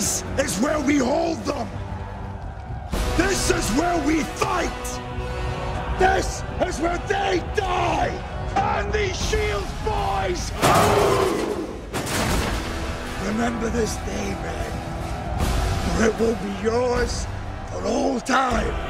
This is where we hold them. This is where we fight. This is where they die. And these Shield boys. Remember this day, man, for it will be yours for all time.